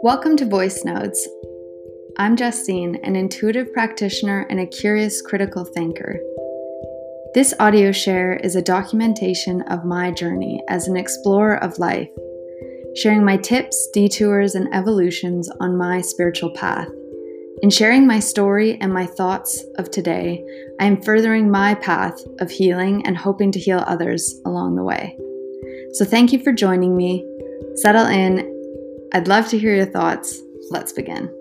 Welcome to Voice Notes. I'm Justine, an intuitive practitioner and a curious critical thinker. This audio share is a documentation of my journey as an explorer of life, sharing my tips, detours, and evolutions on my spiritual path. In sharing my story and my thoughts of today, I am furthering my path of healing and hoping to heal others along the way. So thank you for joining me. Settle in. I'd love to hear your thoughts. Let's begin.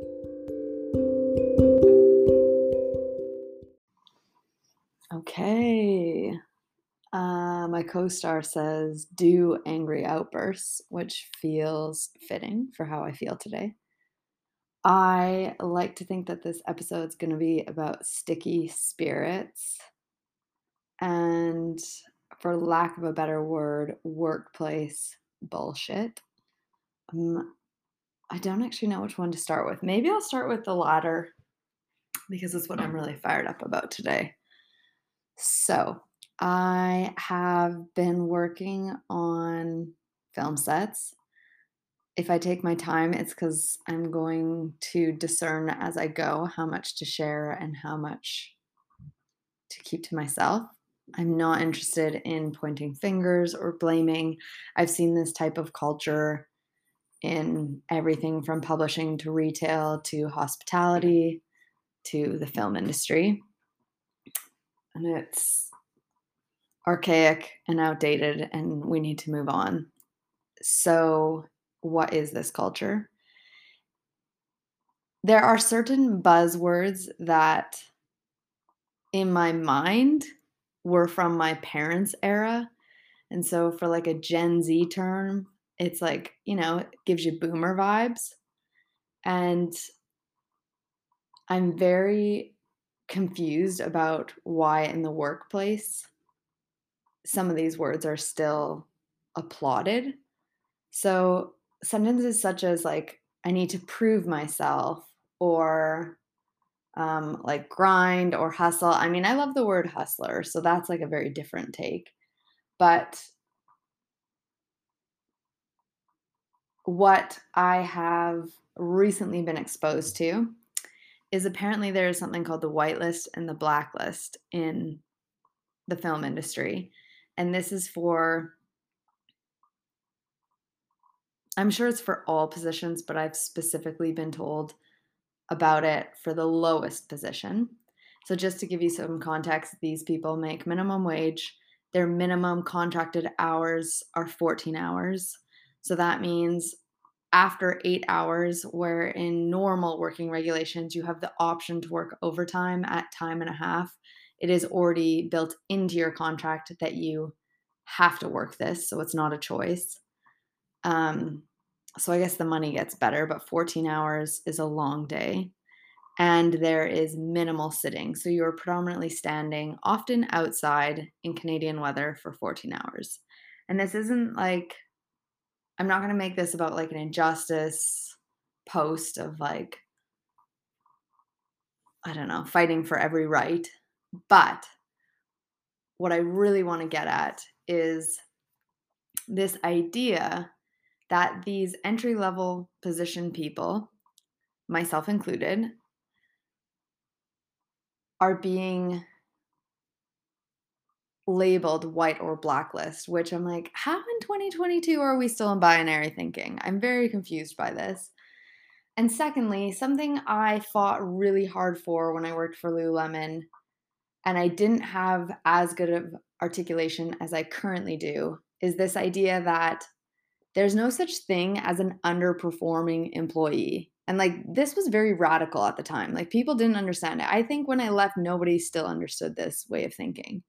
Okay. My co-star says, do angry outbursts, which feels fitting for how I feel today. I like to think that this episode's going to be about sticky spirits and, for lack of a better word, workplace bullshit. I don't actually know which one to start with. Maybe I'll start with the latter because it's what I'm really fired up about today. So I have been working on film sets. If I take my time, it's because I'm going to discern as I go how much to share and how much to keep to myself. I'm not interested in pointing fingers or blaming. I've seen this type of culture in everything from publishing to retail to hospitality to the film industry. And it's archaic and outdated, and we need to move on. So what is this culture? There are certain buzzwords that in my mind were from my parents' era. And so for like a Gen Z term, it's like, you know, it gives you boomer vibes. And I'm very confused about why in the workplace some of these words are still applauded. So sentences such as like, I need to prove myself, or like grind or hustle. I mean, I love the word hustler, so that's like a very different take. But what I have recently been exposed to is apparently there is something called the whitelist and the blacklist in the film industry. And this is for, I'm sure it's for all positions, but I've specifically been told about it for the lowest position. So just to give you some context, these people make minimum wage. Their minimum contracted hours are 14 hours. So that means after 8 hours, where in normal working regulations, you have the option to work overtime at time and a half, it is already built into your contract that you have to work this. So it's not a choice. So I guess the money gets better, but 14 hours is a long day. And there is minimal sitting. So you're predominantly standing, often outside in Canadian weather, for 14 hours. And this isn't like, I'm not going to make this about like an injustice post of like, I don't know, fighting for every right. But what I really want to get at is this idea that these entry-level position people, myself included, are being labeled white or blacklist, which I'm like, how in 2022 are we still in binary thinking? I'm very confused by this. And secondly, something I fought really hard for when I worked for Lululemon, and I didn't have as good of articulation as I currently do, is this idea that there's no such thing as an underperforming employee. And like, this was very radical at the time. Like, people didn't understand it. I think when I left, nobody still understood this way of thinking.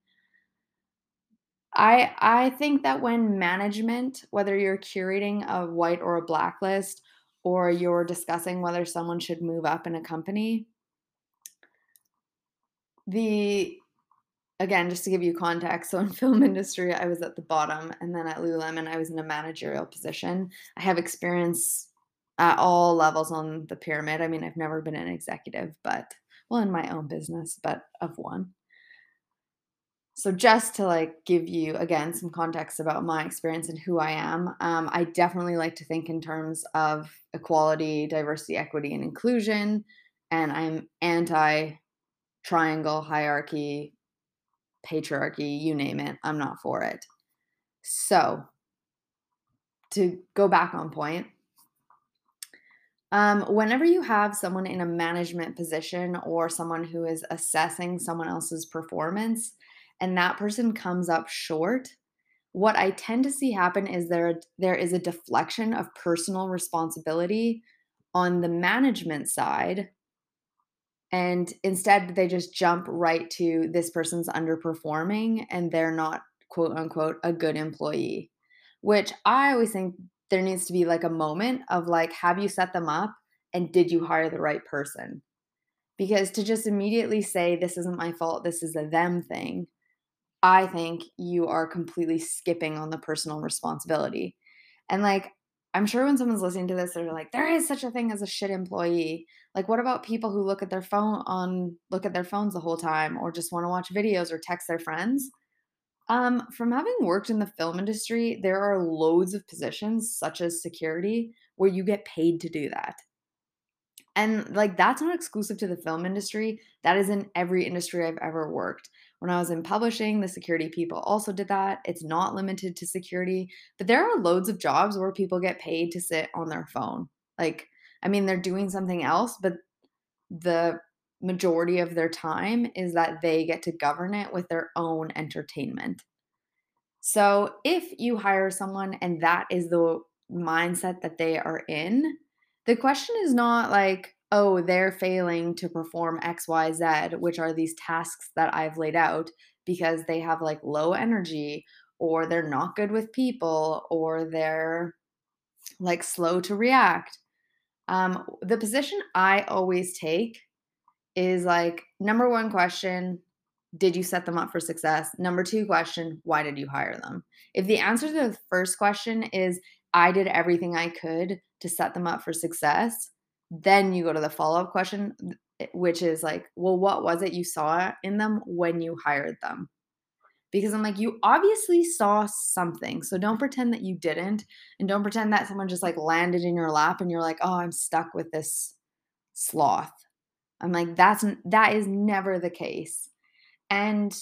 I think that when management, whether you're curating a white or a blacklist, or you're discussing whether someone should move up in a company, again, just to give you context, so in film industry, I was at the bottom, and then at Lululemon, I was in a managerial position. I have experience at all levels on the pyramid. I mean, I've never been an executive, but, well, in my own business, but of one. So just to like give you, again, some context about my experience and who I am, I definitely like to think in terms of equality, diversity, equity, and inclusion. And I'm anti-triangle, hierarchy, patriarchy, you name it. I'm not for it. So to go back on point, whenever you have someone in a management position or someone who is assessing someone else's performance and that person comes up short, what I tend to see happen is there is a deflection of personal responsibility on the management side, and instead they just jump right to this person's underperforming and they're not, quote unquote, a good employee, which I always think there needs to be like a moment of like, have you set them up and did you hire the right person? Because to just immediately say, this isn't my fault, this is a them thing, I think you are completely skipping on the personal responsibility. And like, I'm sure when someone's listening to this, they're like, there is such a thing as a shit employee. Like, what about people who look at their phones the whole time or just want to watch videos or text their friends? From having worked in the film industry, there are loads of positions such as security where you get paid to do that. And like, that's not exclusive to the film industry. That is in every industry I've ever worked. When I was in publishing, the security people also did that. It's not limited to security, but there are loads of jobs where people get paid to sit on their phone. Like, I mean, they're doing something else, but the majority of their time is that they get to govern it with their own entertainment. So if you hire someone and that is the mindset that they are in, the question is not like, oh, they're failing to perform X, Y, Z, which are these tasks that I've laid out because they have like low energy or they're not good with people or they're like slow to react. The position I always take is like, number one question, did you set them up for success? Number two question, why did you hire them? If the answer to the first question is, I did everything I could to set them up for success, then you go to the follow-up question, which is like, well, what was it you saw in them when you hired them? Because I'm like, you obviously saw something. So don't pretend that you didn't. And don't pretend that someone just like landed in your lap and you're like, oh, I'm stuck with this sloth. I'm like, that is never the case. And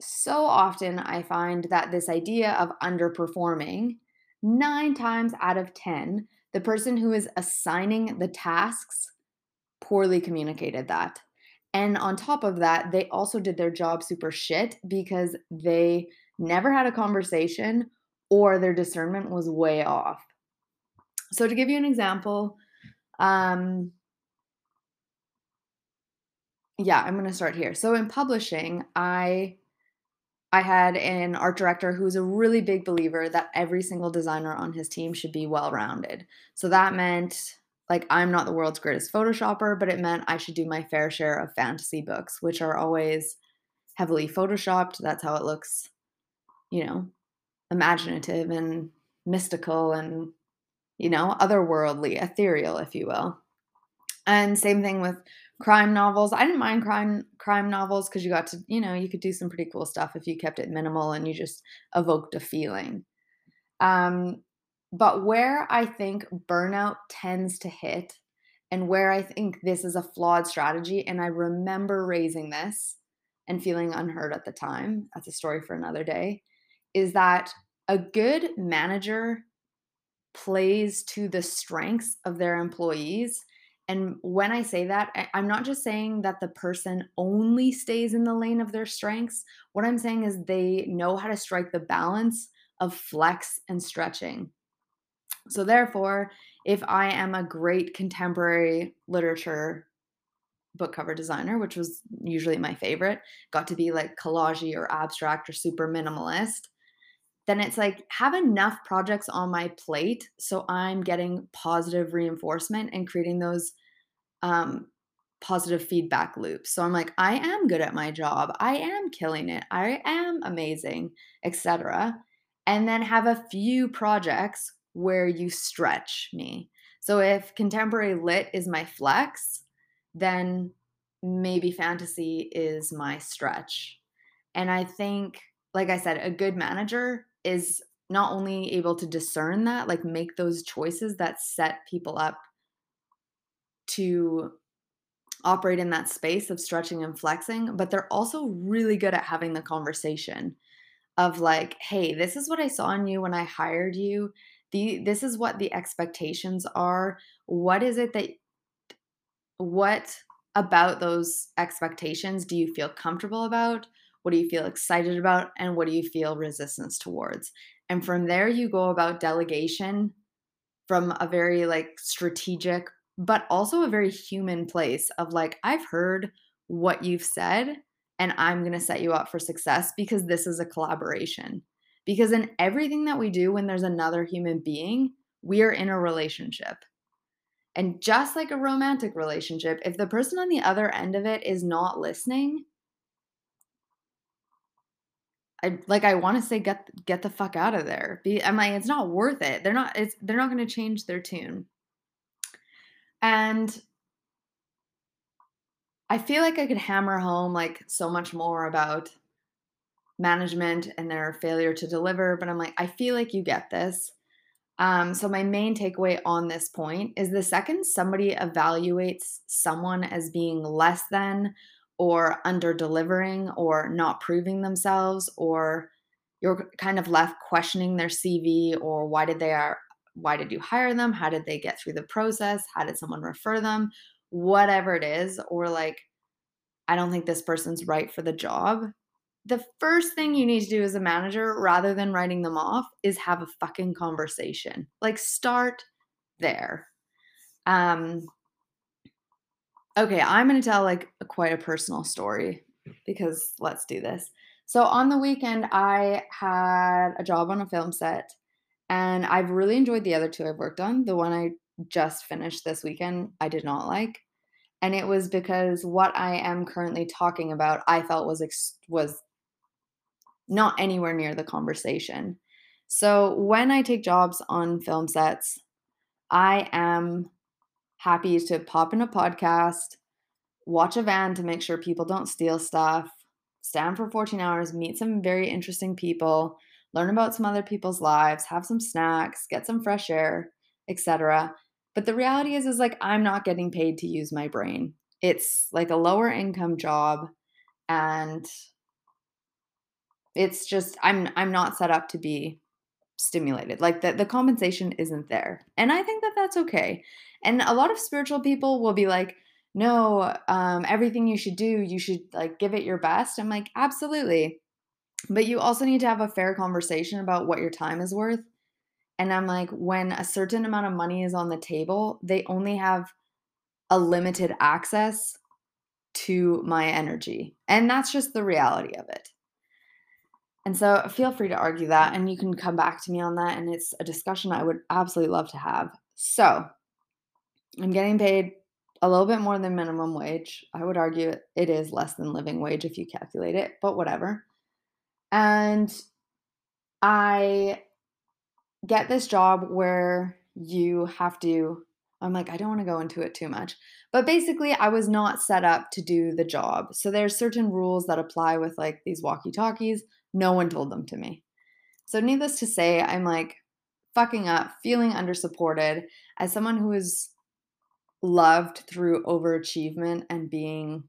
so often I find that this idea of underperforming, 9 times out of 10, the person who is assigning the tasks poorly communicated that. And on top of that, they also did their job super shit because they never had a conversation or their discernment was way off. So to give you an example, I'm going to start here. So in publishing, I had an art director who was a really big believer that every single designer on his team should be well-rounded. So that meant, like, I'm not the world's greatest Photoshopper, but it meant I should do my fair share of fantasy books, which are always heavily Photoshopped. That's how it looks, you know, imaginative and mystical and, you know, otherworldly, ethereal, if you will. And same thing with crime novels. I didn't mind crime novels because you got to, you know, you could do some pretty cool stuff if you kept it minimal and you just evoked a feeling. But where I think burnout tends to hit and where I think this is a flawed strategy, and I remember raising this and feeling unheard at the time, that's a story for another day, is that a good manager plays to the strengths of their employees. And when I say that, I'm not just saying that the person only stays in the lane of their strengths. What I'm saying is they know how to strike the balance of flex and stretching. So therefore, if I am a great contemporary literature book cover designer, which was usually my favorite, got to be like collage-y or abstract or super minimalist, then it's like, have enough projects on my plate so I'm getting positive reinforcement and creating those positive feedback loops. So I'm like, I am good at my job. I am killing it. I am amazing, etc. And then have a few projects where you stretch me. So if contemporary lit is my flex, then maybe fantasy is my stretch. And I think, like I said, a good manager is not only able to discern that, like make those choices that set people up to operate in that space of stretching and flexing, but they're also really good at having the conversation of like, hey, this is what I saw in you when I hired you. This is what the expectations are. What about those expectations do you feel comfortable about? What do you feel excited about? And what do you feel resistance towards? And from there you go about delegation from a very like strategic, but also a very human place of like, I've heard what you've said and I'm going to set you up for success because this is a collaboration. Because in everything that we do when there's another human being, we are in a relationship. And just like a romantic relationship, if the person on the other end of it is not listening, I want to say get the fuck out of there. I'm like, it's not worth it. They're not going to change their tune. And I feel like I could hammer home like so much more about management and their failure to deliver, but I'm like, I feel like you get this. So my main takeaway on this point is the second somebody evaluates someone as being less than or under-delivering or not proving themselves, or you're kind of left questioning their CV or why did you hire them? How did they get through the process? How did someone refer them? Whatever it is, or like, I don't think this person's right for the job. The first thing you need to do as a manager, rather than writing them off, is have a fucking conversation. Like, start there. Okay, I'm going to tell like quite a personal story because let's do this. So on the weekend, I had a job on a film set. And I've really enjoyed the other two I've worked on. The one I just finished this weekend, I did not like. And it was because what I am currently talking about, I felt was not anywhere near the conversation. So when I take jobs on film sets, I am happy to pop in a podcast, watch a van to make sure people don't steal stuff, stand for 14 hours, meet some very interesting people, learn about some other people's lives, have some snacks, get some fresh air, etc. But the reality is like I'm not getting paid to use my brain. It's like a lower income job, and it's just I'm not set up to be stimulated. Like the compensation isn't there, and I think that that's okay. And a lot of spiritual people will be like, no, everything you should do, you should like give it your best. I'm like, absolutely. But you also need to have a fair conversation about what your time is worth. And I'm like, when a certain amount of money is on the table, they only have a limited access to my energy. And that's just the reality of it. And so feel free to argue that, and you can come back to me on that. And it's a discussion I would absolutely love to have. So I'm getting paid a little bit more than minimum wage. I would argue it is less than living wage if you calculate it, but whatever. And I get this job where you have to, I'm like, I don't want to go into it too much, but basically I was not set up to do the job. So there's certain rules that apply with like these walkie-talkies. No one told them to me. So needless to say, I'm like fucking up, feeling under-supported as someone who is loved through overachievement and being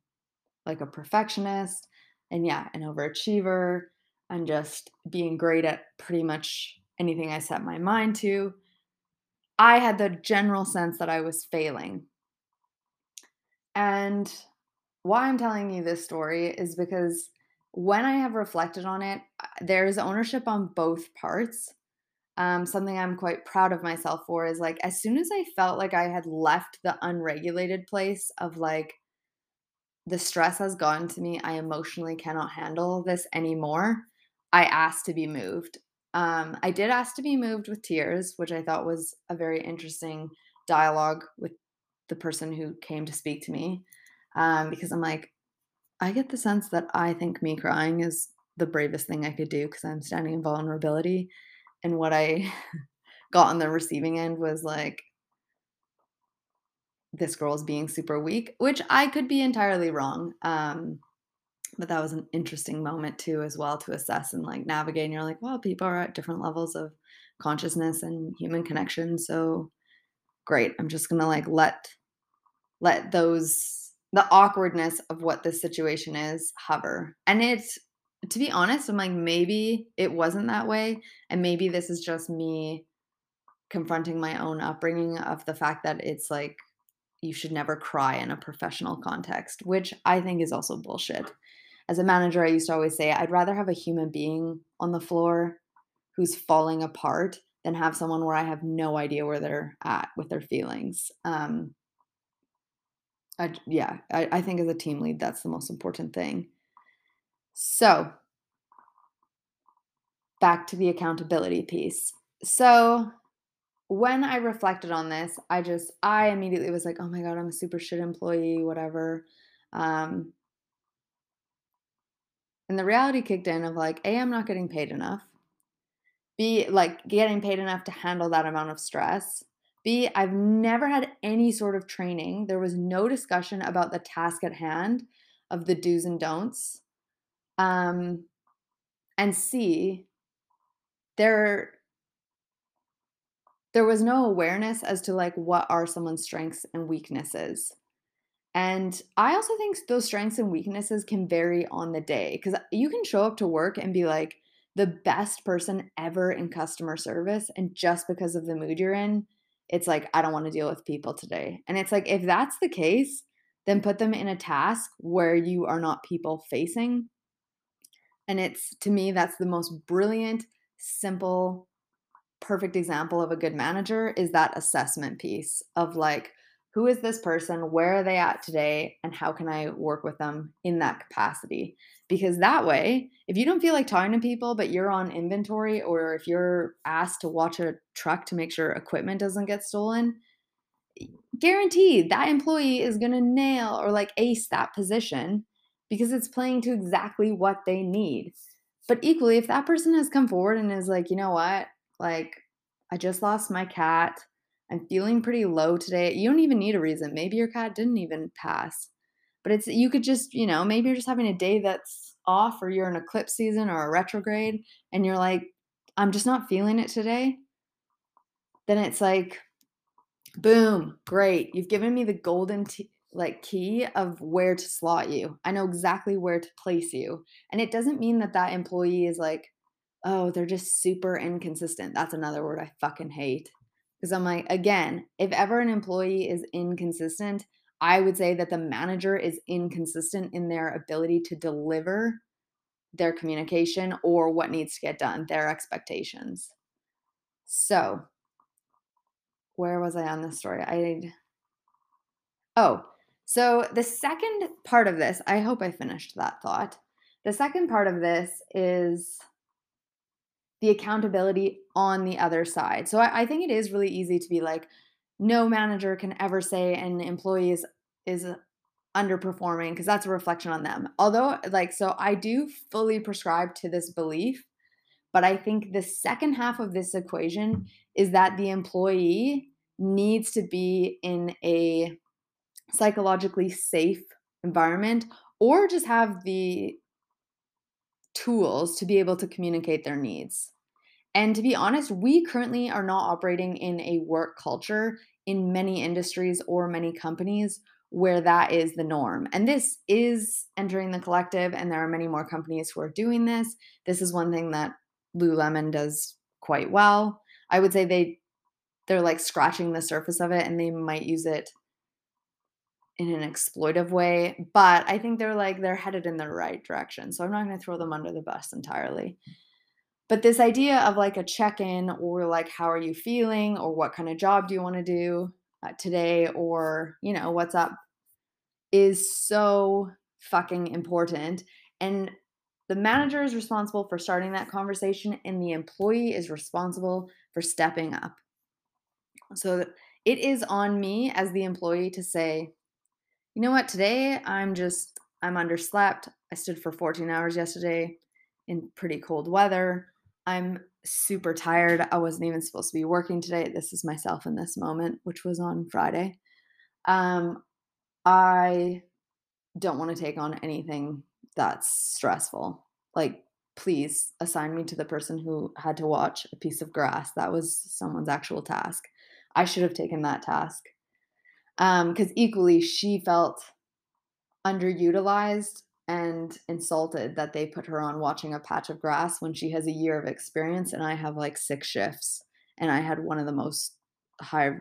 like a perfectionist and yeah, an overachiever. I'm just being great at pretty much anything I set my mind to. I had the general sense that I was failing. And why I'm telling you this story is because when I have reflected on it, there is ownership on both parts. Something I'm quite proud of myself for is like, as soon as I felt like I had left the unregulated place of like, the stress has gotten to me, I emotionally cannot handle this anymore, I asked to be moved. I did ask to be moved with tears, which I thought was a very interesting dialogue with the person who came to speak to me. Because I'm like, I get the sense that I think me crying is the bravest thing I could do because I'm standing in vulnerability. And what I got on the receiving end was like, this girl's being super weak, which I could be entirely wrong. But that was an interesting moment too, as well, to assess and like navigate. And you're like, well, people are at different levels of consciousness and human connection. So great. I'm just going to like let those, the awkwardness of what this situation is, hover. And it's, to be honest, I'm like, maybe it wasn't that way. And maybe this is just me confronting my own upbringing of the fact that it's like, you should never cry in a professional context, which I think is also bullshit. As a manager, I used to always say, I'd rather have a human being on the floor who's falling apart than have someone where I have no idea where they're at with their feelings. I think as a team lead, that's the most important thing. So back to the accountability piece. So when I reflected on this, I immediately was like, oh my God, I'm a super shit employee, whatever. And the reality kicked in of like, A, I'm not getting paid enough. B, like getting paid enough to handle that amount of stress. B, I've never had any sort of training. There was no discussion about the task at hand of the do's and don'ts. And C, there was no awareness as to like what are someone's strengths and weaknesses. And I also think those strengths and weaknesses can vary on the day, because you can show up to work and be like the best person ever in customer service. And just because of the mood you're in, it's like, I don't want to deal with people today. And it's like, if that's the case, then put them in a task where you are not people facing. And it's, to me, that's the most brilliant, simple, perfect example of a good manager is that assessment piece of like, who is this person? Where are they at today? And how can I work with them in that capacity? Because that way, if you don't feel like talking to people, but you're on inventory, or if you're asked to watch a truck to make sure equipment doesn't get stolen, guaranteed that employee is going to nail or like ace that position because it's playing to exactly what they need. But equally, if that person has come forward and is like, you know what? Like, I just lost my cat. I'm feeling pretty low today. You don't even need a reason. Maybe your cat didn't even pass. But it's, you could just, you know, maybe you're just having a day that's off, or you're in eclipse season or a retrograde, and you're like, I'm just not feeling it today. Then it's like, boom, great. You've given me the golden key of where to slot you. I know exactly where to place you. And it doesn't mean that that employee is like, oh, they're just super inconsistent. That's another word I fucking hate. Because I'm like, again, if ever an employee is inconsistent, I would say that the manager is inconsistent in their ability to deliver their communication or what needs to get done, their expectations. So where was I on this story? So the second part of this, I hope I finished that thought. The second part of this is the accountability on the other side. So I think it is really easy to be like, no manager can ever say an employee is underperforming because that's a reflection on them. Although, like, so I do fully prescribe to this belief, but I think the second half of this equation is that the employee needs to be in a psychologically safe environment or just have the tools to be able to communicate their needs. And to be honest, we currently are not operating in a work culture in many industries or many companies where that is the norm. And this is entering the collective, and there are many more companies who are doing this. This is one thing that Lululemon does quite well. I would say they're like scratching the surface of it, and they might use it in an exploitive way, but I think they're headed in the right direction. So I'm not going to throw them under the bus entirely. But this idea of like a check-in or like, how are you feeling, or what kind of job do you want to do today, or, you know, what's up, is so fucking important. And the manager is responsible for starting that conversation, and the employee is responsible for stepping up. So it is on me as the employee to say, you know what, today I'm underslept. I stood for 14 hours yesterday in pretty cold weather. I'm super tired. I wasn't even supposed to be working today. This is myself in this moment, which was on Friday. I don't want to take on anything that's stressful. Like, please assign me to the person who had to watch a piece of grass. That was someone's actual task. I should have taken that task. Because equally, she felt underutilized and insulted that they put her on watching a patch of grass when she has a year of experience and I have like 6 shifts and I had one of the most high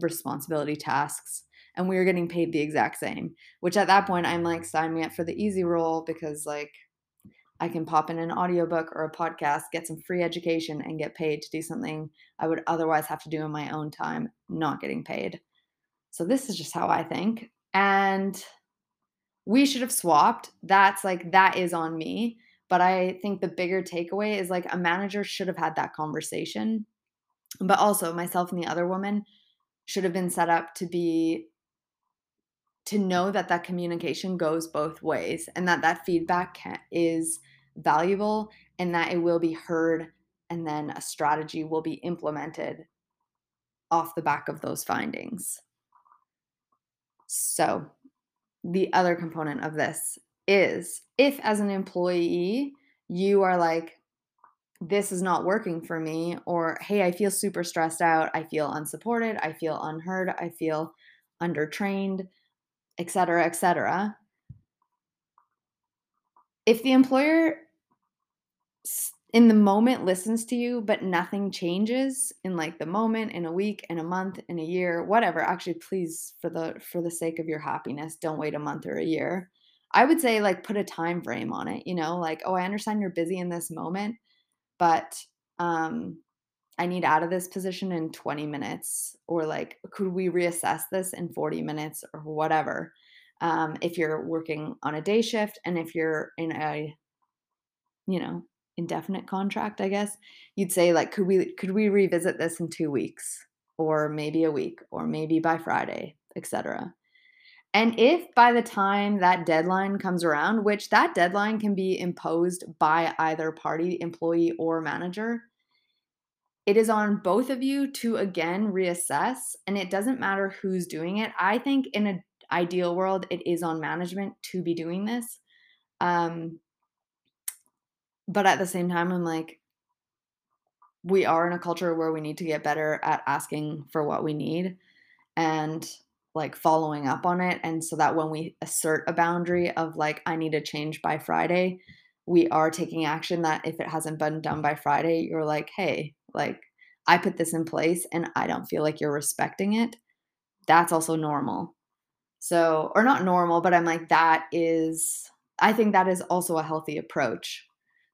responsibility tasks and we were getting paid the exact same, which at that point I'm like, sign me up for the easy role because like I can pop in an audiobook or a podcast, get some free education and get paid to do something I would otherwise have to do in my own time, not getting paid. So this is just how I think. And we should have swapped. That's like, that is on me. But I think the bigger takeaway is like a manager should have had that conversation. But also myself and the other woman should have been set up to know that that communication goes both ways and that that feedback is valuable and that it will be heard and then a strategy will be implemented off the back of those findings. So the other component of this is if as an employee, you are like, this is not working for me, or, hey, I feel super stressed out. I feel unsupported. I feel unheard. I feel undertrained, et cetera, et cetera. If the employer in the moment listens to you, but nothing changes in like the moment, in a week, in a month, in a year, whatever, actually, please, for the sake of your happiness, don't wait a month or a year. I would say like put a time frame on it, you know, like, oh, I understand you're busy in this moment, but I need out of this position in 20 minutes or like, could we reassess this in 40 minutes or whatever? If you're working on a day shift and if you're in a, you know, indefinite contract, I guess, you'd say like, could we revisit this in 2 weeks or maybe a week or maybe by Friday, etc. And if by the time that deadline comes around, which that deadline can be imposed by either party, employee or manager, it is on both of you to again reassess. And it doesn't matter who's doing it. I think in an ideal world, it is on management to be doing this. But at the same time, I'm like, we are in a culture where we need to get better at asking for what we need and like following up on it. And so that when we assert a boundary of like, I need a change by Friday, we are taking action that if it hasn't been done by Friday, you're like, hey, like I put this in place and I don't feel like you're respecting it. That's also normal. So, or not normal, but I'm like, I think that is also a healthy approach.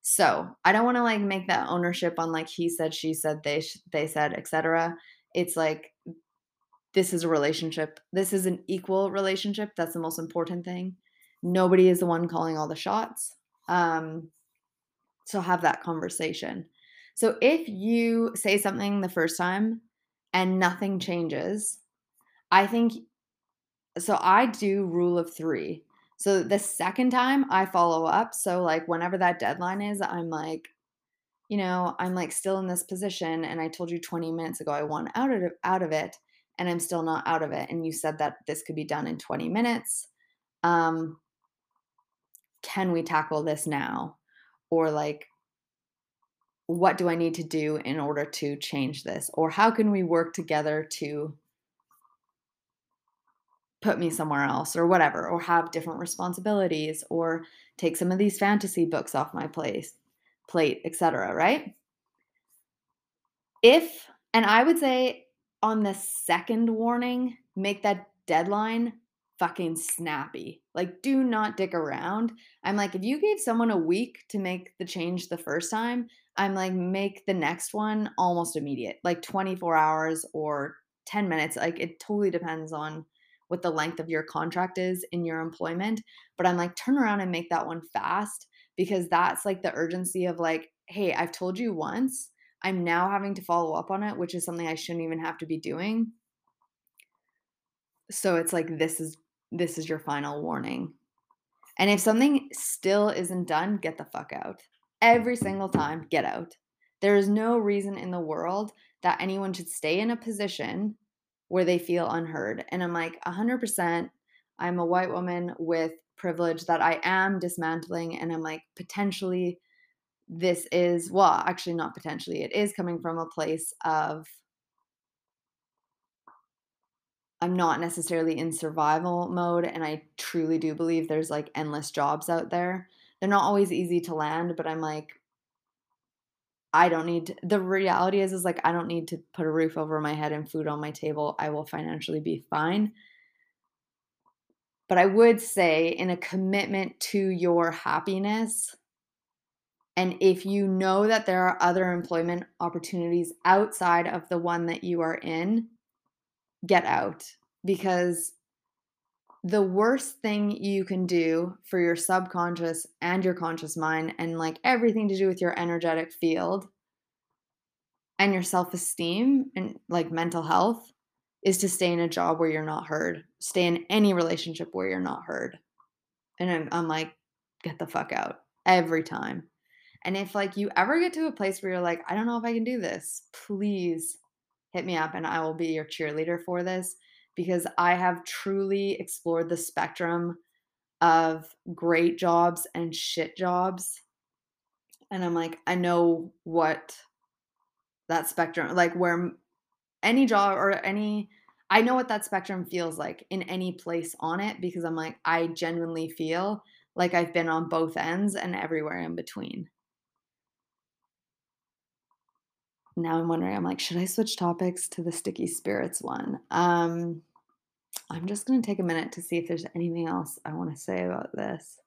So I don't want to like make that ownership on like he said, she said, they said, etc. It's like, this is a relationship. This is an equal relationship. That's the most important thing. Nobody is the one calling all the shots. So have that conversation. So if you say something the first time and nothing changes, I think, so I do rule of 3. So the second time I follow up. So like whenever that deadline is, I'm like, you know, I'm like still in this position and I told you 20 minutes ago I want out of it and I'm still not out of it. And you said that this could be done in 20 minutes. Can we tackle this now? Or like, what do I need to do in order to change this? Or how can we work together to put me somewhere else or whatever, or have different responsibilities or take some of these fantasy books off my plate, etc. Right? And I would say on the second warning, make that deadline fucking snappy. Like, do not dick around. I'm like, if you gave someone a week to make the change the first time, I'm like, make the next one almost immediate, like 24 hours or 10 minutes. Like, it totally depends on what the length of your contract is in your employment. But I'm like, turn around and make that one fast because that's like the urgency of like, hey, I've told you once, I'm now having to follow up on it, which is something I shouldn't even have to be doing. So it's like, this is your final warning. And if something still isn't done, get the fuck out. Every single time, get out. There is no reason in the world that anyone should stay in a position where they feel unheard. And I'm like, 100%, I'm a white woman with privilege that I am dismantling, and I'm like, potentially this is, well, actually not potentially, it is coming from a place of I'm not necessarily in survival mode, and I truly do believe there's like endless jobs out there. They're not always easy to land, but I'm like, I don't need to, the reality is like, I don't need to put a roof over my head and food on my table. I will financially be fine. But I would say, in a commitment to your happiness, and if you know that there are other employment opportunities outside of the one that you are in, get out. Because the worst thing you can do for your subconscious and your conscious mind, and like everything to do with your energetic field and your self-esteem and like mental health, is to stay in a job where you're not heard. Stay in any relationship where you're not heard. And I'm like, get the fuck out every time. And if like you ever get to a place where you're like, I don't know if I can do this, please hit me up and I will be your cheerleader for this, because I have truly explored the spectrum of great jobs and shit jobs. And I'm like, I know what that spectrum, like where any job or any, I know what that spectrum feels like in any place on it, because I'm like, I genuinely feel like I've been on both ends and everywhere in between. Now I'm wondering, I'm like, should I switch topics to the sticky spirits one? I'm just going to take a minute to see if there's anything else I want to say about this.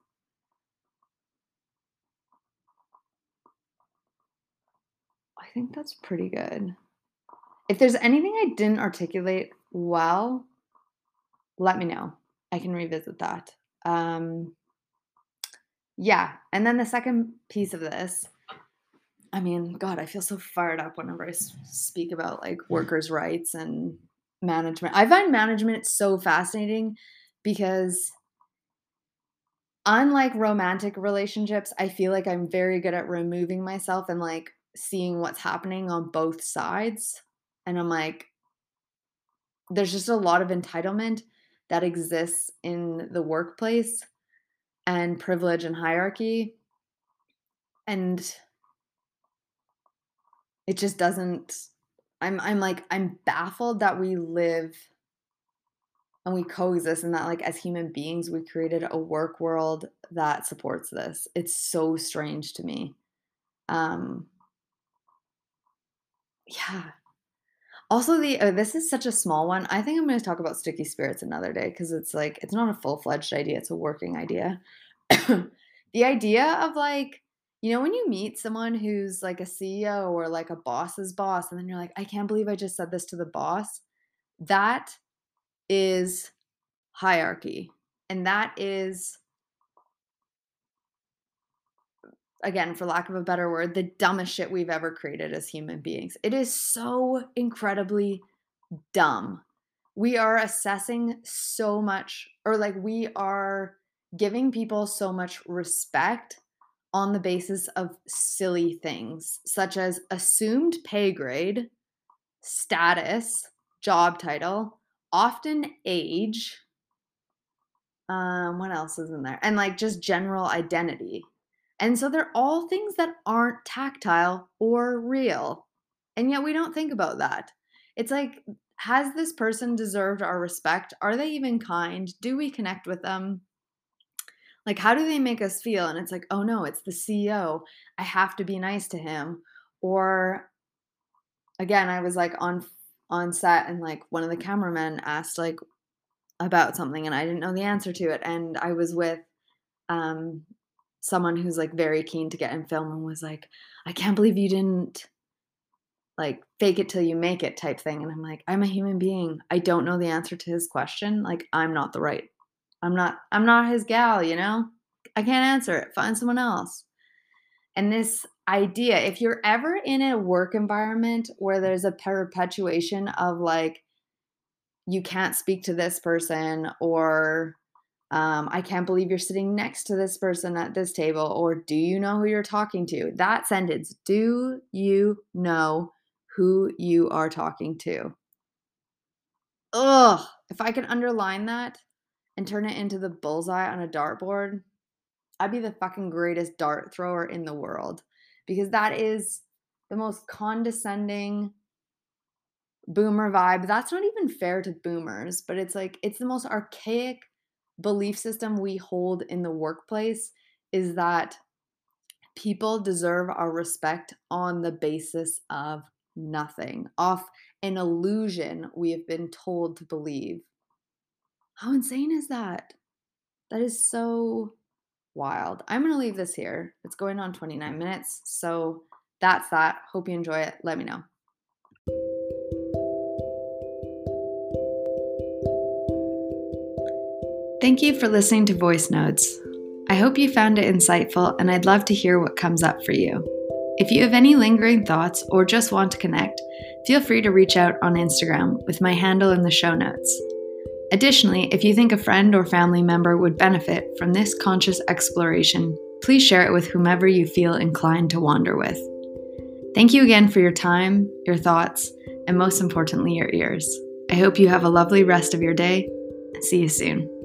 I think that's pretty good. If there's anything I didn't articulate well, let me know. I can revisit that. Yeah. And then the second piece of this, I mean, God, I feel so fired up whenever I speak about like workers' rights and management. I find management so fascinating because, unlike romantic relationships, I feel like I'm very good at removing myself and like seeing what's happening on both sides. And I'm like, there's just a lot of entitlement that exists in the workplace and privilege and hierarchy. And it just doesn't, I'm like, I'm baffled that we live and we coexist, and that like as human beings, we created a work world that supports this. It's so strange to me. Yeah. Also this is such a small one. I think I'm going to talk about sticky spirits another day, because it's like, it's not a full-fledged idea. It's a working idea. The idea of like, you know, when you meet someone who's like a CEO or like a boss's boss, and then you're like, I can't believe I just said this to the boss. That is hierarchy. And that is, again, for lack of a better word, the dumbest shit we've ever created as human beings. It is so incredibly dumb. We are assessing so much, or like we are giving people so much respect on the basis of silly things such as assumed pay grade, status, job title, often age. What else is in there? And like just general identity. And so they're all things that aren't tactile or real. And yet we don't think about that. It's like, has this person deserved our respect? Are they even kind? Do we connect with them? Like, how do they make us feel? And it's like, oh no, it's the CEO. I have to be nice to him. Or again, I was like on set, and like one of the cameramen asked like about something, and I didn't know the answer to it. And I was with someone who's like very keen to get in film, and was like, I can't believe you didn't like fake it till you make it type thing. And I'm like, I'm a human being. I don't know the answer to his question. Like, I'm not the right I'm not his gal, you know? I can't answer it. Find someone else. And this idea, if you're ever in a work environment where there's a perpetuation of like, you can't speak to this person, or I can't believe you're sitting next to this person at this table, or do you know who you're talking to? That sentence, do you know who you are talking to? Ugh, if I can underline that and turn it into the bullseye on a dartboard, I'd be the fucking greatest dart thrower in the world, because that is the most condescending boomer vibe. That's not even fair to boomers, but it's like, it's the most archaic belief system we hold in the workplace, is that people deserve our respect on the basis of nothing, off an illusion we have been told to believe. How insane is that? That is so wild. I'm going to leave this here. It's going on 29 minutes. So that's that. Hope you enjoy it. Let me know. Thank you for listening to Voice Notes. I hope you found it insightful, and I'd love to hear what comes up for you. If you have any lingering thoughts or just want to connect, feel free to reach out on Instagram with my handle in the show notes. Additionally, if you think a friend or family member would benefit from this conscious exploration, please share it with whomever you feel inclined to wander with. Thank you again for your time, your thoughts, and most importantly, your ears. I hope you have a lovely rest of your day, and see you soon.